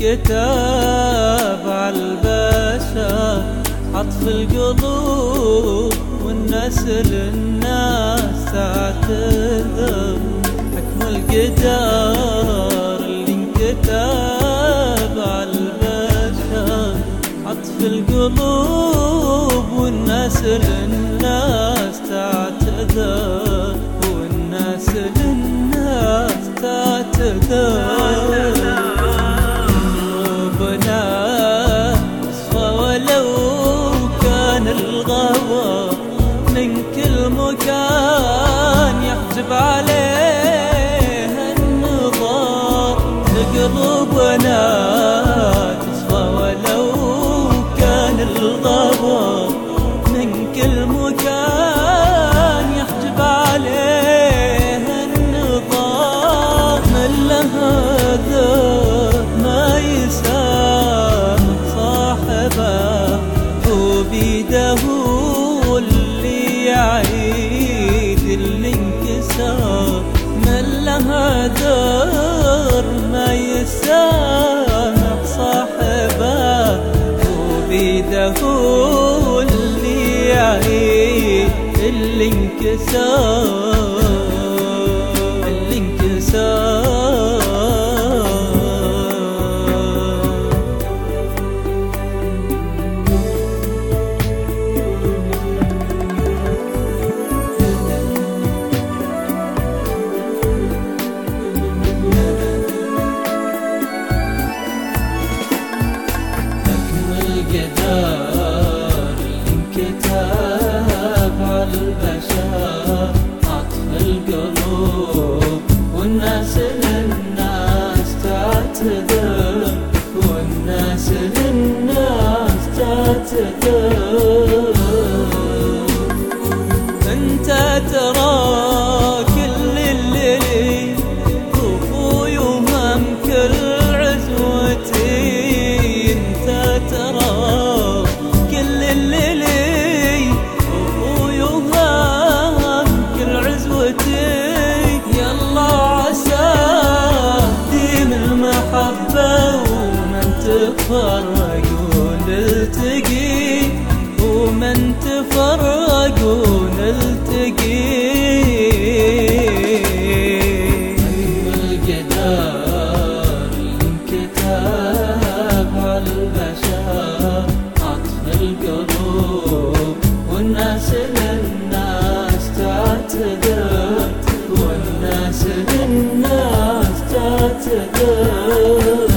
كتاب عالبشر عطف القلوب والناس للناس تعتذر. حكم القدر اللي انكتب عالبشر عطف القلوب والناس للناس تعتذر والناس للناس تعتذر. من كل مكان يحجب عليه النظر قلوبنا تصفى ولو كان الغبر. من كل مكان يحجب عليه النظر من لهذا ما يسام صاحبه وبيده عيد اللي انكسر. من لها دور ما يسامح صاحبه وبيده اللي يعيد اللي انكسر اللي انكسر. القدر انكتب على البشر عطف القلوب والناس للناس تعتذر والناس للناس تعتذر. انت ترى كل اللي طوف ويوهم كل عزوتي. انت ترى تفرق ونلتقي ومن تفرق ونلتقي. حكم القدر انكتب على البشر عطف القلوب والناس للناس تعتذر والناس للناس تعتذر.